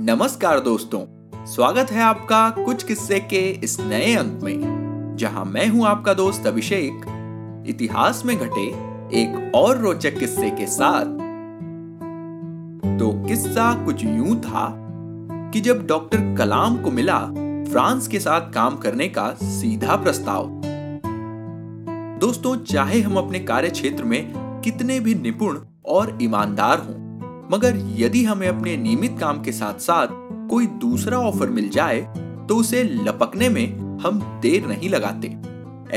नमस्कार दोस्तों, स्वागत है आपका कुछ किस्से के इस नए अंक में, जहां मैं हूं आपका दोस्त अभिषेक, इतिहास में घटे एक और रोचक किस्से के साथ। तो किस्सा कुछ यूं था कि जब डॉक्टर कलाम को मिला फ्रांस के साथ काम करने का सीधा प्रस्ताव। दोस्तों, चाहे हम अपने कार्य क्षेत्र में कितने भी निपुण और ईमानदार हों, मगर यदि हमें अपने नियमित काम के साथ साथ कोई दूसरा ऑफर मिल जाए तो उसे लपकने में हम देर नहीं लगाते।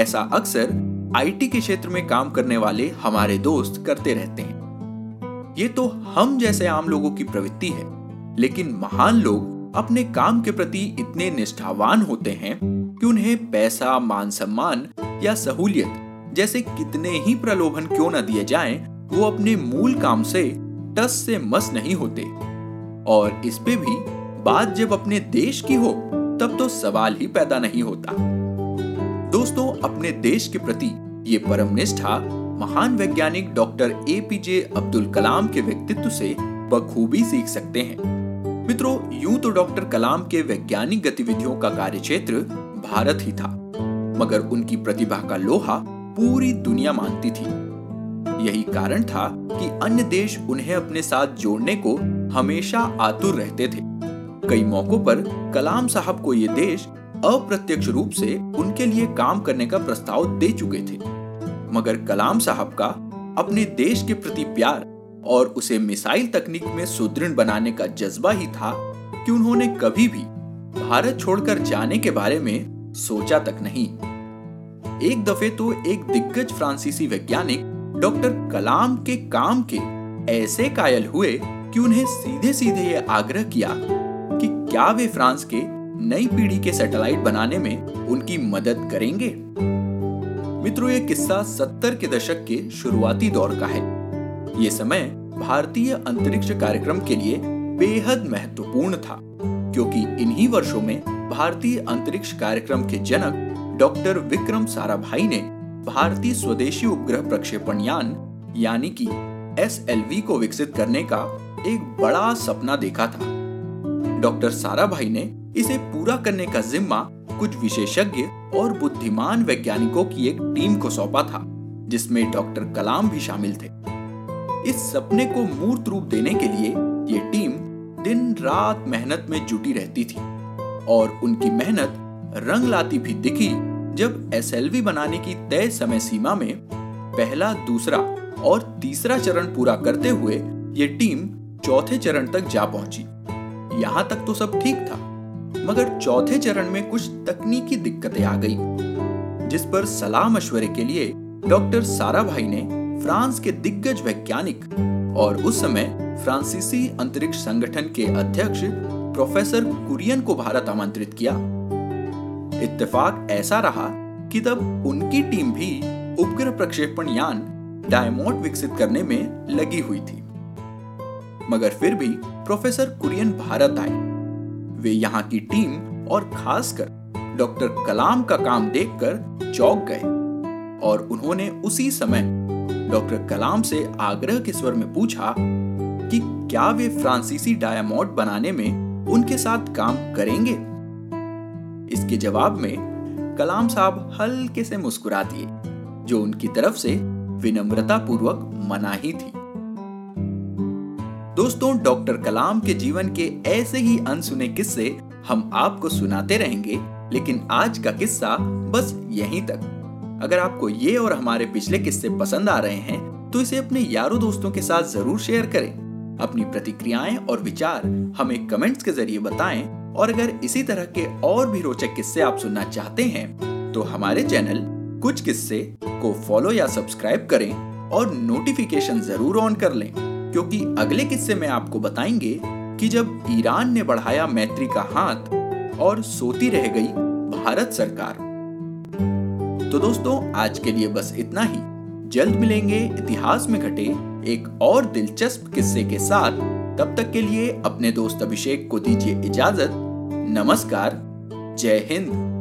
ऐसा अक्सर आईटी के क्षेत्र में काम करने वाले हमारे दोस्त करते रहते हैं। ये तो हम जैसे आम लोगों की प्रवृत्ति है, लेकिन महान लोग अपने काम के प्रति इतने निष्ठावान होते हैं कि उन्हें पैसा, मान सम्मान या सहूलियत जैसे कितने ही प्रलोभन क्यों न दिए जाएं, वो अपने मूल काम से टस से मस नहीं होते। और इस पे भी बात जब अपने देश की हो तब तो सवाल ही पैदा नहीं होता। दोस्तों, अपने देश के प्रति ये परमनिष्ठा महान वैज्ञानिक डॉक्टर एपीजे अब्दुल कलाम के व्यक्तित्व से बखूबी सीख सकते हैं। मित्रों, यूं तो डॉक्टर कलाम के वैज्ञानिक गतिविधियों का कार्य क्षेत्र भारत ही था, मगर उनकी प्रतिभा का लोहा पूरी दुनिया मानती थी। यही कारण था कि अन्य देश उन्हें अपने साथ जोड़ने को हमेशा आतुर रहते थे। कई मौकों पर कलाम साहब को ये देश अप्रत्यक्ष रूप से उनके लिए काम करने का प्रस्ताव दे चुके थे, मगर कलाम साहब का अपने देश के प्रति प्यार और उसे मिसाइल तकनीक में सुदृढ़ बनाने का जज्बा ही था कि उन्होंने कभी भी भारत छोड़कर जाने के बारे में सोचा तक नहीं। एक दफे तो एक दिग्गज फ्रांसीसी वैज्ञानिक डॉक्टर कलाम के काम के ऐसे कायल हुए कि उन्हें सीधे सीधे ये आग्रह किया कि क्या वे फ्रांस के नई पीढ़ी के सैटेलाइट बनाने में उनकी मदद करेंगे। मित्रों, ये किस्सा 70 के दशक के शुरुआती दौर का है। ये समय भारतीय अंतरिक्ष कार्यक्रम के लिए बेहद महत्वपूर्ण था, क्योंकि इन्हीं वर्षों में भारतीय अंतरिक्ष कार्यक्रम के जनक डॉक्टर विक्रम सारा भाई ने भारतीय स्वदेशी उपग्रह प्रक्षेपण यान यानी कि SLV को विकसित करने का एक बड़ा सपना देखा था। डॉक्टर सारा भाई ने इसे पूरा करने का जिम्मा कुछ विशेषज्ञ और बुद्धिमान वैज्ञानिकों की एक टीम को सौंपा था, जिसमें डॉक्टर कलाम भी शामिल थे। इस सपने को मूर्त रूप देने के लिए ये टीम दिन रात मेहनत में जुटी रहती थी, और उनकी मेहनत रंग लाती भी दिखी जब SLV बनाने की तय समय सीमा में पहला, दूसरा और तीसरा चरण पूरा करते हुए ये टीम चौथे चरण तक जा पहुंची। यहां तक तो सब ठीक था, मगर चौथे चरण में कुछ तकनीकी दिक्कतें आ गई, जिस पर सलाह मशवरे के लिए डॉक्टर सारा भाई ने फ्रांस के दिग्गज वैज्ञानिक और उस समय फ्रांसीसी अंतरिक्ष संगठन के अध्यक्ष प्रोफेसर कुरियन को भारत आमंत्रित किया। इत्तेफाक ऐसा रहा कि तब उनकी टीम भी उपग्रह प्रक्षेपण यान डायमोड विकसित करने में लगी हुई थी, मगर फिर भी प्रोफेसर कुरियन भारत आए। वे यहाँ की टीम और खासकर डॉक्टर कलाम का काम देखकर चौंक गए, और उन्होंने उसी समय डॉक्टर कलाम से आग्रह के स्वर में पूछा कि क्या वे फ्रांसीसी डायमोड बनाने में उनके साथ काम करेंगे। इसके जवाब में कलाम साहब हल्के से मुस्कुरा दिए, जो उनकी तरफ से विनम्रता पूर्वक मनाही थी। दोस्तों, डॉक्टर कलाम के जीवन के ऐसे ही अनसुने किस्से हम आपको सुनाते रहेंगे, लेकिन आज का किस्सा बस यहीं तक। अगर आपको ये और हमारे पिछले किस्से पसंद आ रहे हैं तो इसे अपने यारों दोस्तों के साथ जरूर शेयर करें। अपनी प्रतिक्रियाएं और विचार हमें कमेंट्स के जरिए बताएं, और अगर इसी तरह के और भी रोचक किस्से आप सुनना चाहते हैं तो हमारे चैनल कुछ किस्से को फॉलो या सब्सक्राइब करें और नोटिफिकेशन जरूर ऑन कर लें, क्योंकि अगले किस्से में आपको बताएंगे कि जब ईरान ने बढ़ाया मैत्री का हाथ और सोती रह गई भारत सरकार। तो दोस्तों, आज के लिए बस इतना ही। जल्द मिलेंगे इतिहास में घटे एक और दिलचस्प किस्से के साथ। तब तक के लिए अपने दोस्त अभिषेक को दीजिए इजाजत। नमस्कार, जय हिंद।